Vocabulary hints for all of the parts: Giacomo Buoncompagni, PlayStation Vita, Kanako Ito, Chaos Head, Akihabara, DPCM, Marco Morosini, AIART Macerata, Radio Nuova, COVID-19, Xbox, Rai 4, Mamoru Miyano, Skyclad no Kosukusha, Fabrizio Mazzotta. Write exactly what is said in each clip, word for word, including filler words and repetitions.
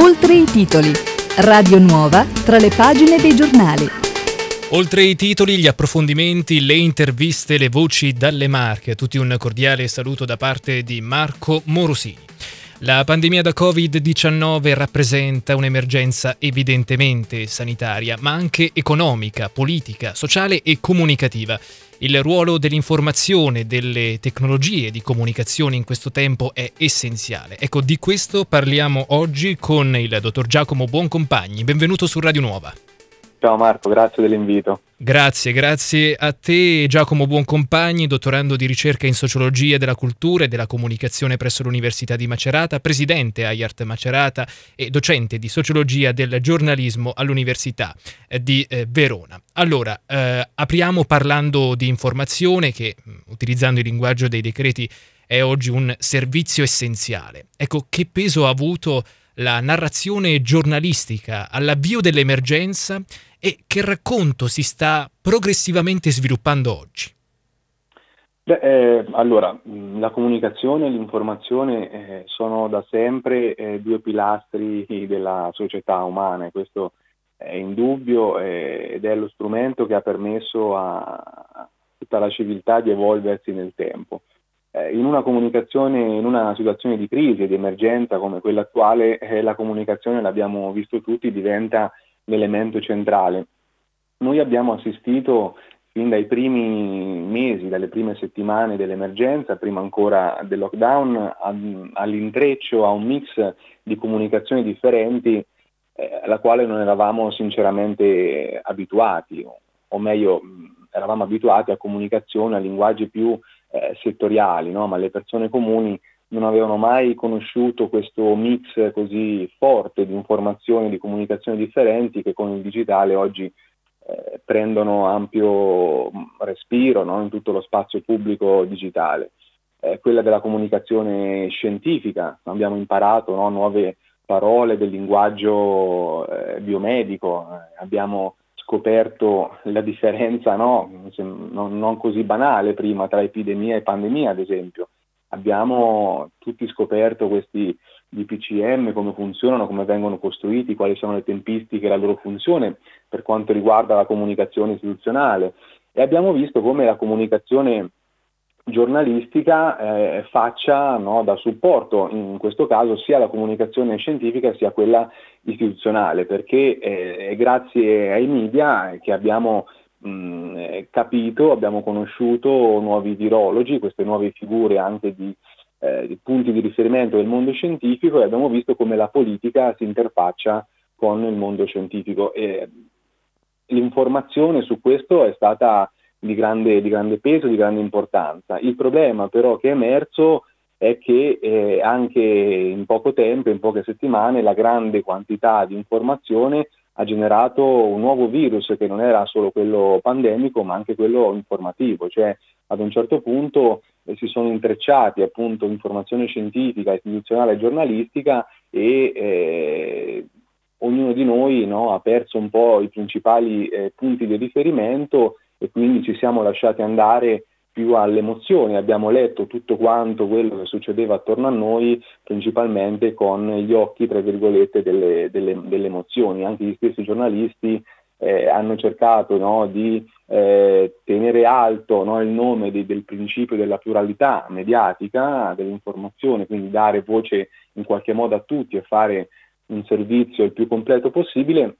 Oltre i titoli. Radio Nuova tra le pagine dei giornali. Oltre i titoli, gli approfondimenti, le interviste, le voci dalle Marche. A tutti un cordiale saluto da parte di Marco Morosini. La pandemia da covid diciannove rappresenta un'emergenza evidentemente sanitaria, ma anche economica, politica, sociale e comunicativa. Il ruolo dell'informazione, delle tecnologie di comunicazione in questo tempo è essenziale. Ecco, di questo parliamo oggi con il dottor Giacomo Buoncompagni. Benvenuto su Radio Nuova. Ciao Marco, grazie dell'invito. Grazie, grazie a te Giacomo Buoncompagni, dottorando di ricerca in sociologia della cultura e della comunicazione presso l'Università di Macerata, presidente AIART Macerata e docente di sociologia del giornalismo all'Università di eh, Verona. Allora, eh, apriamo parlando di informazione che, utilizzando il linguaggio dei decreti, è oggi un servizio essenziale. Ecco, che peso ha avuto la narrazione giornalistica all'avvio dell'emergenza e che racconto si sta progressivamente sviluppando oggi? Beh, eh, allora, la comunicazione e l'informazione eh, sono da sempre eh, due pilastri della società umana, questo è indubbio eh, ed è lo strumento che ha permesso a tutta la civiltà di evolversi nel tempo. In una comunicazione, in una situazione di crisi e di emergenza come quella attuale, eh, la comunicazione, l'abbiamo visto tutti, diventa l'elemento centrale. Noi abbiamo assistito fin dai primi mesi, dalle prime settimane dell'emergenza, prima ancora del lockdown, a, all'intreccio, a un mix di comunicazioni differenti eh, alla quale non eravamo sinceramente abituati, o, o meglio eravamo abituati a comunicazioni, a linguaggi più Eh, settoriali, no? Ma le persone comuni non avevano mai conosciuto questo mix così forte di informazioni, di comunicazioni differenti che con il digitale oggi eh, prendono ampio respiro, no? In tutto lo spazio pubblico digitale. Eh, quella della comunicazione scientifica, abbiamo imparato, no? Nuove parole del linguaggio eh, biomedico, abbiamo scoperto la differenza, no? Non così banale prima, tra epidemia e pandemia ad esempio. Abbiamo tutti scoperto questi D P C M, come funzionano, come vengono costruiti, quali sono le tempistiche e la loro funzione per quanto riguarda la comunicazione istituzionale, e abbiamo visto come la comunicazione giornalistica eh, faccia, no, da supporto in questo caso sia la comunicazione scientifica sia quella istituzionale, perché eh, è grazie ai media che abbiamo mh, capito, abbiamo conosciuto nuovi virologi, queste nuove figure anche di, eh, di punti di riferimento del mondo scientifico, e abbiamo visto come la politica si interfaccia con il mondo scientifico, e l'informazione su questo è stata Di grande, di grande peso, di grande importanza. Il problema però che è emerso è che eh, anche in poco tempo, in poche settimane, la grande quantità di informazione ha generato un nuovo virus che non era solo quello pandemico ma anche quello informativo, cioè ad un certo punto eh, si sono intrecciati appunto informazione scientifica, istituzionale e giornalistica, e eh, ognuno di noi, no, ha perso un po' i principali eh, punti di riferimento, e quindi ci siamo lasciati andare più all'emozione, abbiamo letto tutto quanto quello che succedeva attorno a noi, principalmente con gli occhi, tra virgolette, delle, delle, delle emozioni. Anche gli stessi giornalisti eh, hanno cercato, no, di eh, tenere alto, no, il nome di, del principio della pluralità mediatica, dell'informazione, quindi dare voce in qualche modo a tutti e fare un servizio il più completo possibile,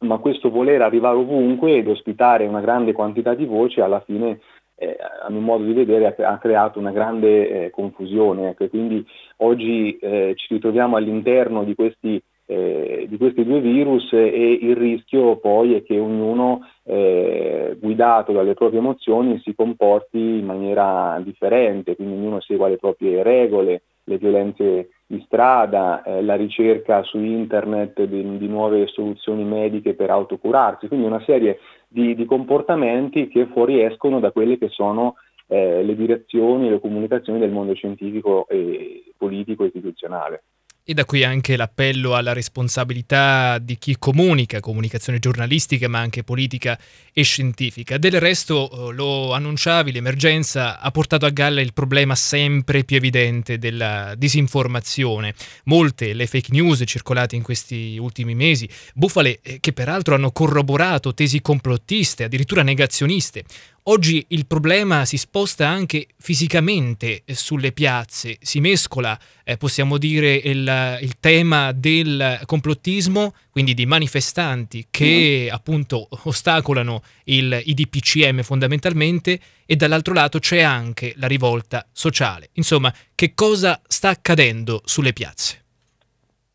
ma questo voler arrivare ovunque ed ospitare una grande quantità di voci alla fine, eh, a mio modo di vedere, ha creato una grande eh, confusione. Ecco. Quindi oggi eh, ci ritroviamo all'interno di questi, eh, di questi due virus, e il rischio poi è che ognuno, eh, guidato dalle proprie emozioni, si comporti in maniera differente, quindi ognuno segua le proprie regole, le violenze di strada, eh, la ricerca su internet di, di nuove soluzioni mediche per autocurarsi, quindi una serie di, di comportamenti che fuoriescono da quelle che sono eh, le direzioni e le comunicazioni del mondo scientifico e politico e istituzionale. E da qui anche l'appello alla responsabilità di chi comunica, comunicazione giornalistica ma anche politica e scientifica. Del resto, lo annunciavi, l'emergenza ha portato a galla il problema sempre più evidente della disinformazione. Molte le fake news circolate in questi ultimi mesi, bufale che peraltro hanno corroborato tesi complottiste, addirittura negazioniste. Oggi il problema si sposta anche fisicamente sulle piazze, si mescola, eh, possiamo dire, il, il tema del complottismo, quindi di manifestanti che mm. appunto ostacolano il, i D P C M fondamentalmente, e dall'altro lato c'è anche la rivolta sociale. Insomma, che cosa sta accadendo sulle piazze?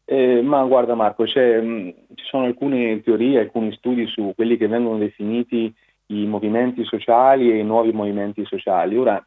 Eh, ma guarda Marco, c'è, mh, ci sono alcune teorie, alcuni studi su quelli che vengono definiti i movimenti sociali e i nuovi movimenti sociali, ora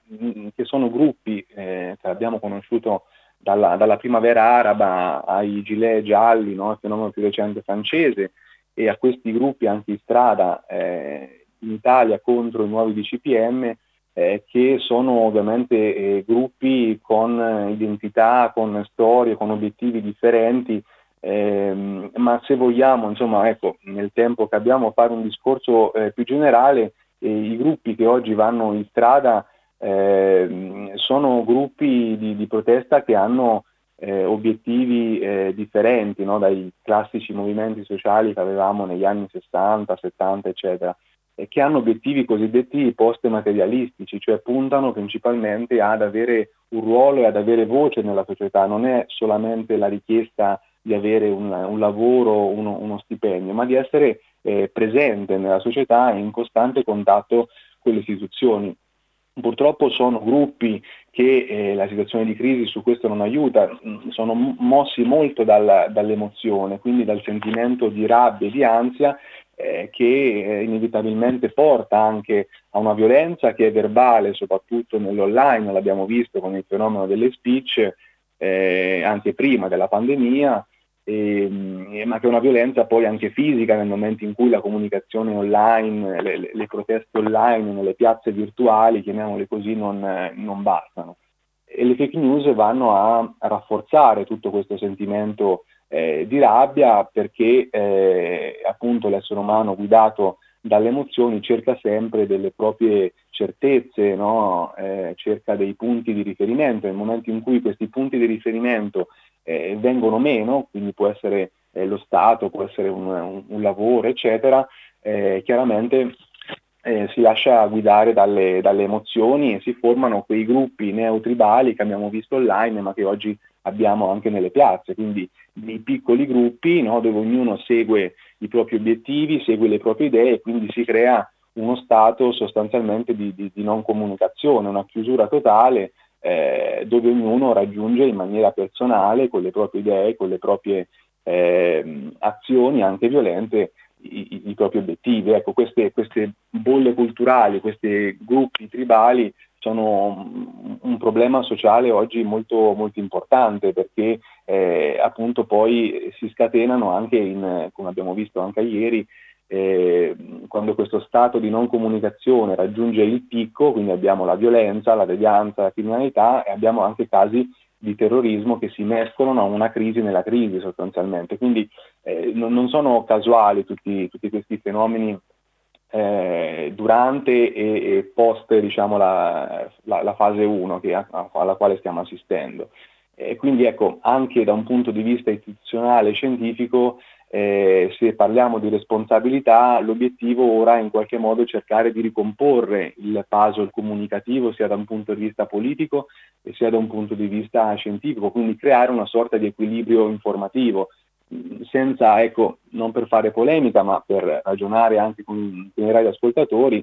che sono gruppi eh, che abbiamo conosciuto dalla, dalla primavera araba ai gilet gialli, no? Il fenomeno più recente francese, e a questi gruppi antistrada eh, in Italia contro i nuovi D C P M, eh, che sono ovviamente eh, gruppi con identità, con storie, con obiettivi differenti. Eh, ma se vogliamo, insomma, ecco, nel tempo che abbiamo, fare un discorso eh, più generale, eh, i gruppi che oggi vanno in strada eh, sono gruppi di, di protesta che hanno eh, obiettivi eh, differenti, no? Dai classici movimenti sociali che avevamo negli anni sessanta, settanta, eccetera, e che hanno obiettivi cosiddetti post-materialistici, cioè puntano principalmente ad avere un ruolo e ad avere voce nella società. Non è solamente la richiesta di avere un, un lavoro, uno, uno stipendio, ma di essere eh, presente nella società e in costante contatto con le istituzioni. Purtroppo sono gruppi che eh, la situazione di crisi su questo non aiuta, sono mossi molto dalla, dall'emozione, quindi dal sentimento di rabbia e di ansia eh, che eh, inevitabilmente porta anche a una violenza che è verbale, soprattutto nell'online, l'abbiamo visto con il fenomeno delle speech, eh, anche prima della pandemia, E, ma che è una violenza poi anche fisica nel momento in cui la comunicazione online, le, le, le proteste online nelle piazze virtuali, chiamiamole così, non, non bastano. E le fake news vanno a rafforzare tutto questo sentimento eh, di rabbia, perché eh, appunto l'essere umano guidato dalle emozioni cerca sempre delle proprie certezze, no? eh, cerca dei punti di riferimento. Nel momento in cui questi punti di riferimento Eh, vengono meno, quindi può essere eh, lo Stato, può essere un, un, un lavoro, eccetera, eh, chiaramente eh, si lascia guidare dalle, dalle emozioni e si formano quei gruppi neotribali che abbiamo visto online, ma che oggi abbiamo anche nelle piazze, quindi dei piccoli gruppi, no, dove ognuno segue i propri obiettivi, segue le proprie idee, e quindi si crea uno stato sostanzialmente di, di, di non comunicazione, una chiusura totale, Eh, dove ognuno raggiunge in maniera personale, con le proprie idee, con le proprie eh, azioni anche violente, i, i, i propri obiettivi. Ecco, queste, queste bolle culturali, questi gruppi tribali sono un problema sociale oggi molto, molto importante, perché eh, appunto poi si scatenano anche, in, come abbiamo visto anche ieri, Eh, quando questo stato di non comunicazione raggiunge il picco, quindi abbiamo la violenza, la devianza, la criminalità, e abbiamo anche casi di terrorismo che si mescolano a una crisi nella crisi sostanzialmente. Quindi eh, non, non sono casuali tutti, tutti questi fenomeni eh, durante e, e post, diciamo, la, la, la fase uno che, a, alla quale stiamo assistendo. E quindi ecco, anche da un punto di vista istituzionale e scientifico, Eh, se parliamo di responsabilità, l'obiettivo ora è in qualche modo cercare di ricomporre il puzzle comunicativo, sia da un punto di vista politico e sia da un punto di vista scientifico, quindi creare una sorta di equilibrio informativo, senza, ecco, non per fare polemica, ma per ragionare anche con i radioascoltatori,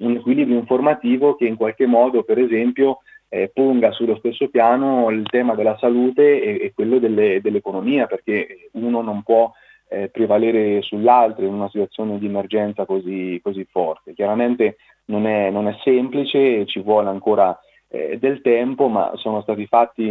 un equilibrio informativo che in qualche modo, per esempio, Eh, ponga sullo stesso piano il tema della salute e, e quello delle, dell'economia, perché uno non può eh, prevalere sull'altro in una situazione di emergenza così, così forte. Chiaramente non è, non è semplice, ci vuole ancora eh, del tempo, ma sono stati fatti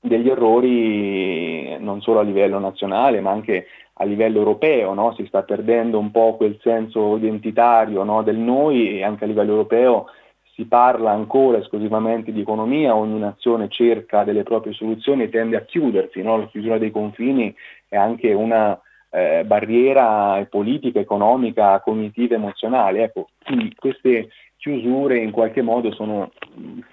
degli errori non solo a livello nazionale, ma anche a livello europeo, no? Si sta perdendo un po' quel senso identitario, no? Del noi, e anche a livello europeo si parla ancora esclusivamente di economia, ogni nazione cerca delle proprie soluzioni e tende a chiudersi, no? La chiusura dei confini è anche una eh, barriera politica, economica, cognitiva, emozionale. Ecco, quindi queste chiusure in qualche modo sono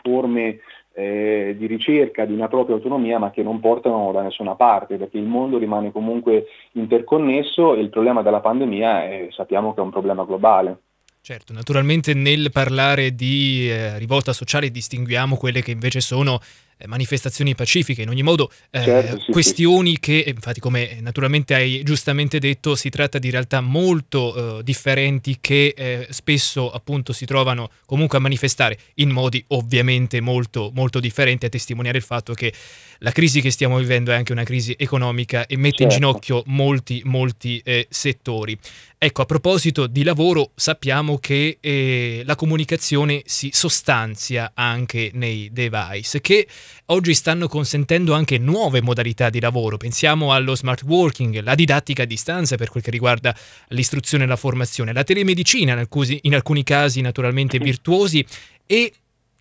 forme eh, di ricerca di una propria autonomia, ma che non portano da nessuna parte, perché il mondo rimane comunque interconnesso e il problema della pandemia è, sappiamo che è un problema globale. Certo, naturalmente nel parlare di eh, rivolta sociale distinguiamo quelle che invece sono eh, manifestazioni pacifiche, in ogni modo eh, certo, sì, questioni sì. che, infatti come naturalmente hai giustamente detto, si tratta di realtà molto eh, differenti che eh, spesso appunto si trovano comunque a manifestare in modi ovviamente molto molto differenti, a testimoniare il fatto che la crisi che stiamo vivendo è anche una crisi economica e mette certo. in ginocchio molti molti eh, settori. Ecco, a proposito di lavoro, sappiamo che eh, la comunicazione si sostanzia anche nei device, che oggi stanno consentendo anche nuove modalità di lavoro. Pensiamo allo smart working, la didattica a distanza per quel che riguarda l'istruzione e la formazione, la telemedicina in alcuni, in alcuni casi naturalmente virtuosi, e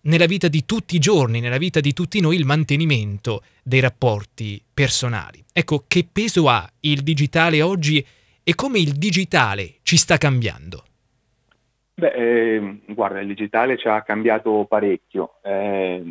nella vita di tutti i giorni, nella vita di tutti noi, il mantenimento dei rapporti personali. Ecco, che peso ha il digitale oggi? E come il digitale ci sta cambiando? Beh, eh, guarda, il digitale ci ha cambiato parecchio, eh,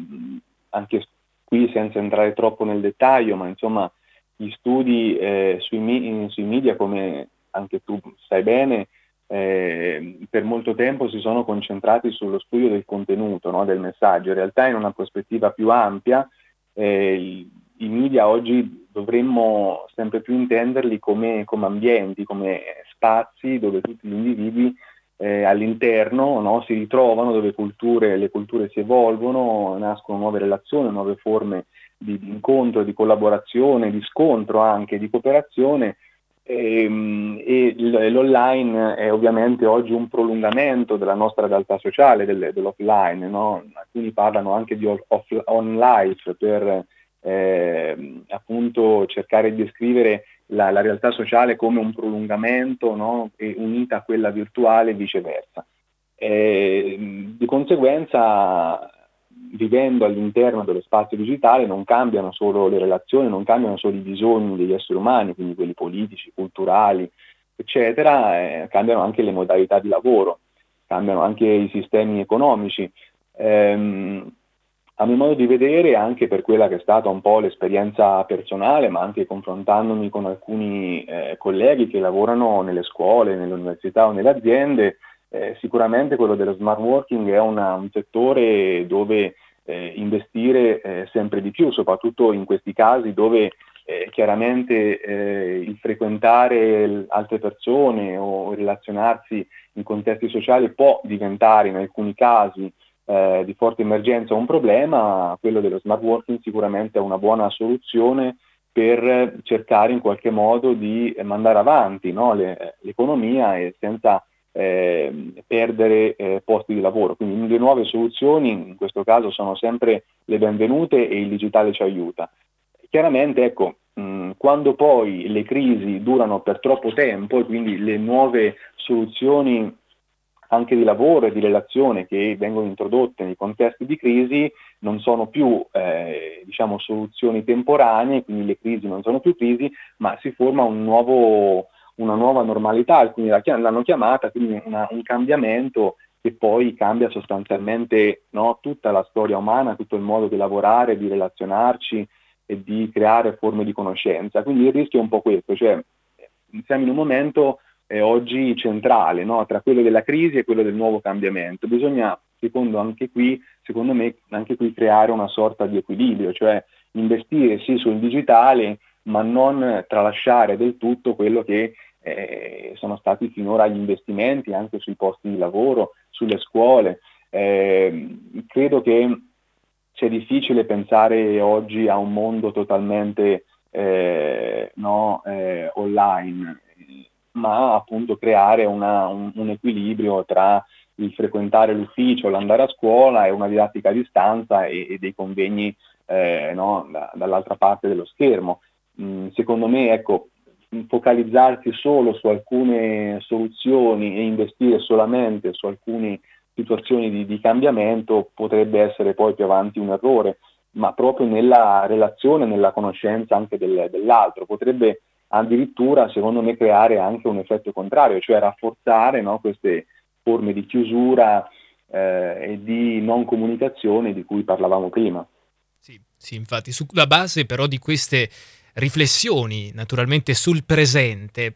anche qui senza entrare troppo nel dettaglio, ma insomma gli studi eh, sui, mi- sui media, come anche tu sai bene, eh, per molto tempo si sono concentrati sullo studio del contenuto, no? Del messaggio. In realtà in una prospettiva più ampia, eh, i, i media oggi dovremmo sempre più intenderli come, come ambienti, come spazi dove tutti gli individui eh, all'interno no, si ritrovano, dove culture, le culture si evolvono, nascono nuove relazioni, nuove forme di, di incontro, di collaborazione, di scontro anche, di cooperazione, e, e l'online è ovviamente oggi un prolungamento della nostra realtà sociale, del, dell'offline, no? Alcuni parlano anche di off- on-life per... Eh, appunto cercare di descrivere la, la realtà sociale come un prolungamento, no? E unita a quella virtuale e viceversa. Eh, di conseguenza, vivendo all'interno dello spazio digitale non cambiano solo le relazioni, non cambiano solo i bisogni degli esseri umani, quindi quelli politici, culturali, eccetera, eh, cambiano anche le modalità di lavoro, cambiano anche i sistemi economici. Ehm, A mio modo di vedere, anche per quella che è stata un po' l'esperienza personale, ma anche confrontandomi con alcuni eh, colleghi che lavorano nelle scuole, nelle università o nelle aziende, eh, sicuramente quello dello smart working è una, un settore dove eh, investire eh, sempre di più, soprattutto in questi casi dove eh, chiaramente eh, il frequentare altre persone o relazionarsi in contesti sociali può diventare in alcuni casi Eh, di forte emergenza un problema. Quello dello smart working sicuramente è una buona soluzione per cercare in qualche modo di mandare avanti, no, le, l'economia e senza eh, perdere eh, posti di lavoro. Quindi le nuove soluzioni in questo caso sono sempre le benvenute e il digitale ci aiuta. Chiaramente, ecco, mh, quando poi le crisi durano per troppo tempo e quindi le nuove soluzioni anche di lavoro e di relazione che vengono introdotte nei contesti di crisi non sono più eh, diciamo soluzioni temporanee, quindi le crisi non sono più crisi, ma si forma un nuovo, una nuova normalità, alcuni l'hanno chiamata, quindi una, un cambiamento che poi cambia sostanzialmente, no, tutta la storia umana, tutto il modo di lavorare, di relazionarci e di creare forme di conoscenza. Quindi il rischio è un po' questo, cioè siamo in un momento è oggi centrale, no? Tra quello della crisi e quello del nuovo cambiamento. Bisogna, secondo anche qui, secondo me, anche qui creare una sorta di equilibrio, cioè investire sì sul digitale, ma non tralasciare del tutto quello che eh, sono stati finora gli investimenti anche sui posti di lavoro, sulle scuole. Eh, credo che sia difficile pensare oggi a un mondo totalmente eh, no, eh, online, ma appunto creare una, un, un equilibrio tra il frequentare l'ufficio, l'andare a scuola e una didattica a distanza e, e dei convegni eh, no, da, dall'altra parte dello schermo. Mm, secondo me, ecco, focalizzarsi solo su alcune soluzioni e investire solamente su alcuni situazioni di, di cambiamento potrebbe essere poi più avanti un errore, ma proprio nella relazione, nella conoscenza anche del, dell'altro, potrebbe addirittura secondo me creare anche un effetto contrario, cioè rafforzare, no, queste forme di chiusura eh, e di non comunicazione di cui parlavamo prima. Sì, sì, infatti, sulla base però di queste riflessioni naturalmente sul presente,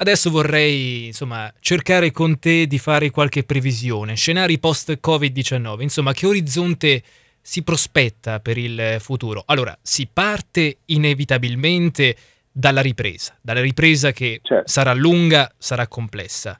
adesso vorrei insomma cercare con te di fare qualche previsione, scenari post-covid diciannove, insomma che orizzonte si prospetta per il futuro? Allora, si parte inevitabilmente dalla ripresa, dalla ripresa che certo. sarà lunga, sarà complessa.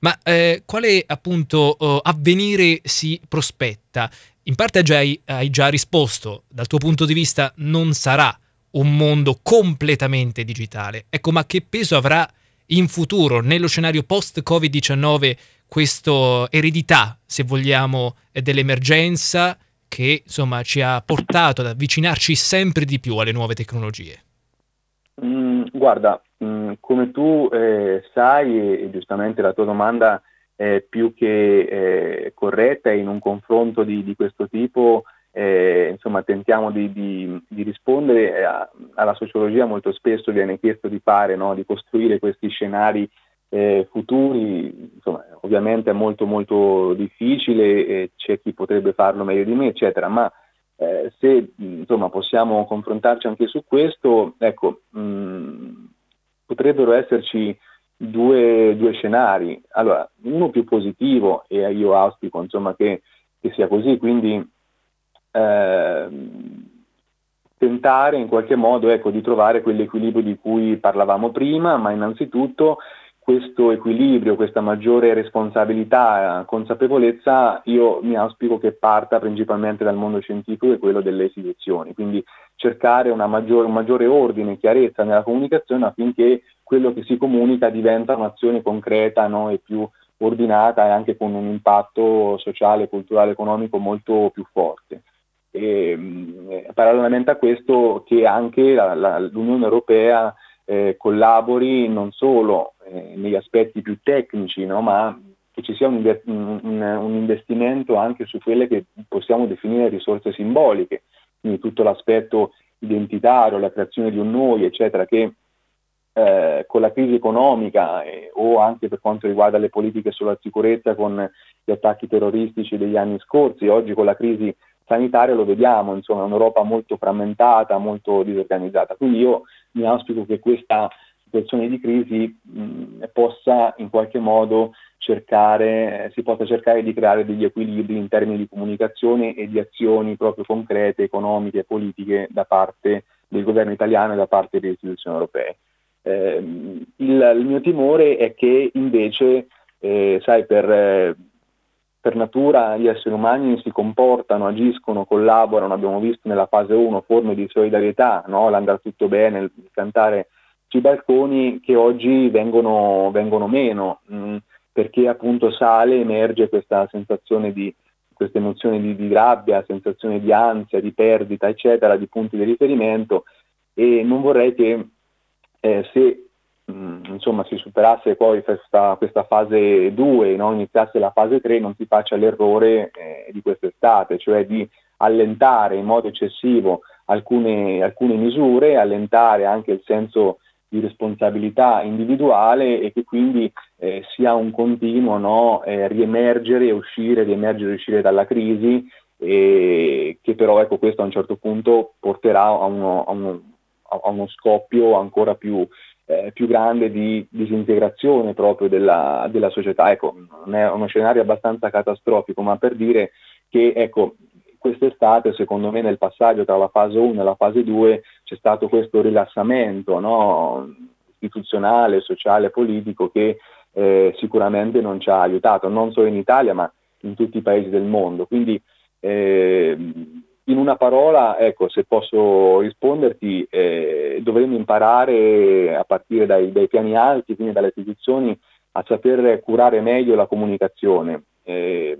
Ma eh, quale appunto eh, avvenire si prospetta? In parte già hai, hai già risposto, dal tuo punto di vista non sarà un mondo completamente digitale. Ecco, ma che peso avrà in futuro, nello scenario post-covid diciannove, questa eredità, se vogliamo, dell'emergenza che insomma ci ha portato ad avvicinarci sempre di più alle nuove tecnologie? Mm, guarda, mm, come tu eh, sai, e, e giustamente la tua domanda è più che eh, corretta, in un confronto di, di questo tipo eh, insomma tentiamo di, di, di rispondere a, alla sociologia. Molto spesso viene chiesto di fare, no, di costruire questi scenari eh, futuri, insomma ovviamente è molto molto difficile, eh, c'è chi potrebbe farlo meglio di me eccetera, ma Eh, se insomma possiamo confrontarci anche su questo, ecco, mh, potrebbero esserci due, due scenari. Allora, uno più positivo, e io auspico insomma che, che sia così, quindi eh, tentare in qualche modo, ecco, di trovare quell'equilibrio di cui parlavamo prima, ma innanzitutto questo equilibrio, questa maggiore responsabilità, consapevolezza, io mi auspico che parta principalmente dal mondo scientifico e quello delle istituzioni, quindi cercare una maggiore, un maggiore ordine e chiarezza nella comunicazione affinché quello che si comunica diventa un'azione concreta, no, e più ordinata e anche con un impatto sociale, culturale, economico molto più forte. E, parallelamente a questo, che anche la, la, l'Unione Europea Eh, collabori non solo eh, negli aspetti più tecnici, no, ma che ci sia un, un, un investimento anche su quelle che possiamo definire risorse simboliche, quindi tutto l'aspetto identitario, la creazione di un noi eccetera, che eh, con la crisi economica eh, o anche per quanto riguarda le politiche sulla sicurezza con gli attacchi terroristici degli anni scorsi, oggi con la crisi sanitaria lo vediamo, insomma, un'Europa molto frammentata, molto disorganizzata. Quindi io mi auspico che questa situazione di crisi mh, possa in qualche modo cercare, si possa cercare di creare degli equilibri in termini di comunicazione e di azioni proprio concrete, economiche e politiche da parte del governo italiano e da parte delle istituzioni europee. Eh, il, il mio timore è che invece, eh, sai, per... Eh, Per natura gli esseri umani si comportano, agiscono, collaborano, abbiamo visto nella fase uno forme di solidarietà, no? L'andrà tutto bene, il cantare sui balconi, che oggi vengono, vengono meno, mh, perché appunto sale, emerge questa sensazione di, questa emozione di, di rabbia, sensazione di ansia, di perdita, eccetera, di punti di riferimento, e non vorrei che eh, se... insomma si superasse poi questa, questa fase due, no? Iniziasse la fase tre, non si faccia l'errore eh, di quest'estate, cioè di allentare in modo eccessivo alcune, alcune misure, allentare anche il senso di responsabilità individuale, e che quindi eh, sia un continuo, no? eh, riemergere, uscire, riemergere, uscire dalla crisi, eh, che però, ecco, questo a un certo punto porterà a uno, a uno, a uno scoppio ancora più più grande di disintegrazione proprio della, della società. Ecco, non è uno scenario abbastanza catastrofico, ma per dire che, ecco, quest'estate secondo me nel passaggio tra la fase uno e la fase due c'è stato questo rilassamento, no, istituzionale, sociale, politico, che eh, sicuramente non ci ha aiutato, non solo in Italia ma in tutti i paesi del mondo. Quindi eh, in una parola, ecco, se posso risponderti, eh, dovremmo imparare a partire dai, dai piani alti, quindi dalle istituzioni, a saper curare meglio la comunicazione. Eh,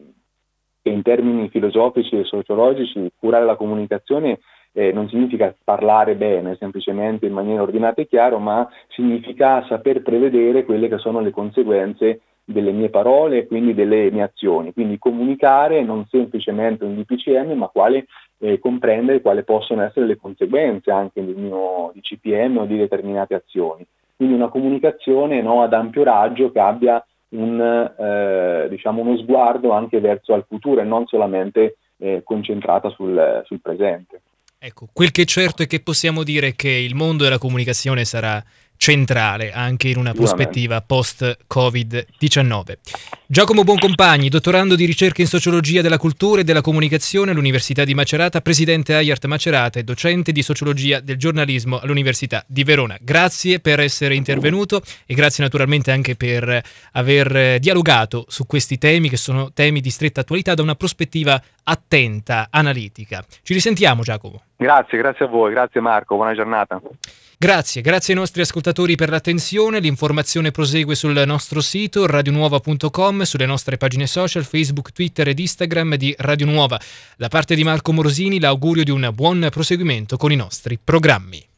e in termini filosofici e sociologici, curare la comunicazione eh, non significa parlare bene, semplicemente in maniera ordinata e chiara, ma significa saper prevedere quelle che sono le conseguenze delle mie parole e quindi delle mie azioni, quindi comunicare non semplicemente un D P C M ma quale eh, comprendere quali possono essere le conseguenze anche del mio D C P M o di determinate azioni. Quindi una comunicazione no, ad ampio raggio che abbia un, eh, diciamo uno sguardo anche verso il futuro e non solamente eh, concentrata sul, sul presente. Ecco, quel che è certo è che possiamo dire che il mondo della comunicazione sarà centrale anche in una prospettiva post-Covid diciannove. Giacomo Buoncompagni, dottorando di ricerca in sociologia della cultura e della comunicazione all'Università di Macerata, presidente AIART Macerata e docente di sociologia del giornalismo all'Università di Verona. Grazie per essere intervenuto e grazie naturalmente anche per aver dialogato su questi temi che sono temi di stretta attualità da una prospettiva attenta, analitica. Ci risentiamo, Giacomo. Grazie, grazie a voi, grazie Marco, buona giornata. Grazie, grazie ai nostri ascoltatori per l'attenzione, l'informazione prosegue sul nostro sito radio nuova punto com, sulle nostre pagine social, Facebook, Twitter ed Instagram di Radio Nuova. Da parte di Marco Morosini l'augurio di un buon proseguimento con i nostri programmi.